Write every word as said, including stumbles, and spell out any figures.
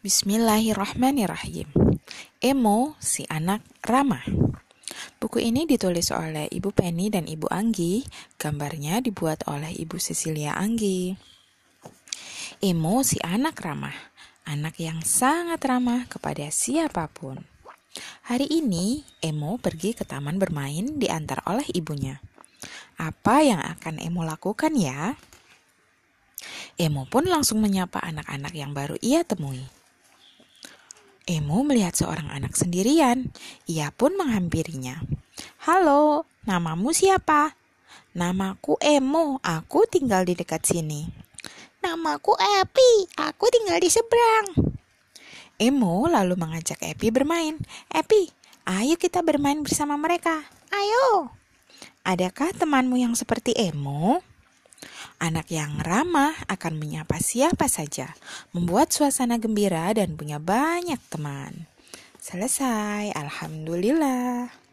Bismillahirrahmanirrahim. Emo, si anak ramah. Buku ini ditulis oleh Ibu Penny dan Ibu Anggi. Gambarnya dibuat oleh Ibu Cecilia Anggi. Emo, si anak ramah. Anak yang sangat ramah kepada siapapun. Hari ini, Emo pergi ke taman bermain diantar oleh ibunya. Apa yang akan Emo lakukan ya? Emo pun langsung menyapa anak-anak yang baru ia temui. Emu melihat seorang anak sendirian. Ia pun menghampirinya. "Halo, namamu siapa?" "Namaku Emu, aku tinggal di dekat sini." "Namaku Epi, aku tinggal di seberang." Emu lalu mengajak Epi bermain. "Epi, ayo kita bermain bersama mereka." "Ayo." "Adakah temanmu yang seperti Emu?" Anak yang ramah akan menyapa siapa saja, membuat suasana gembira dan punya banyak teman. Selesai, alhamdulillah.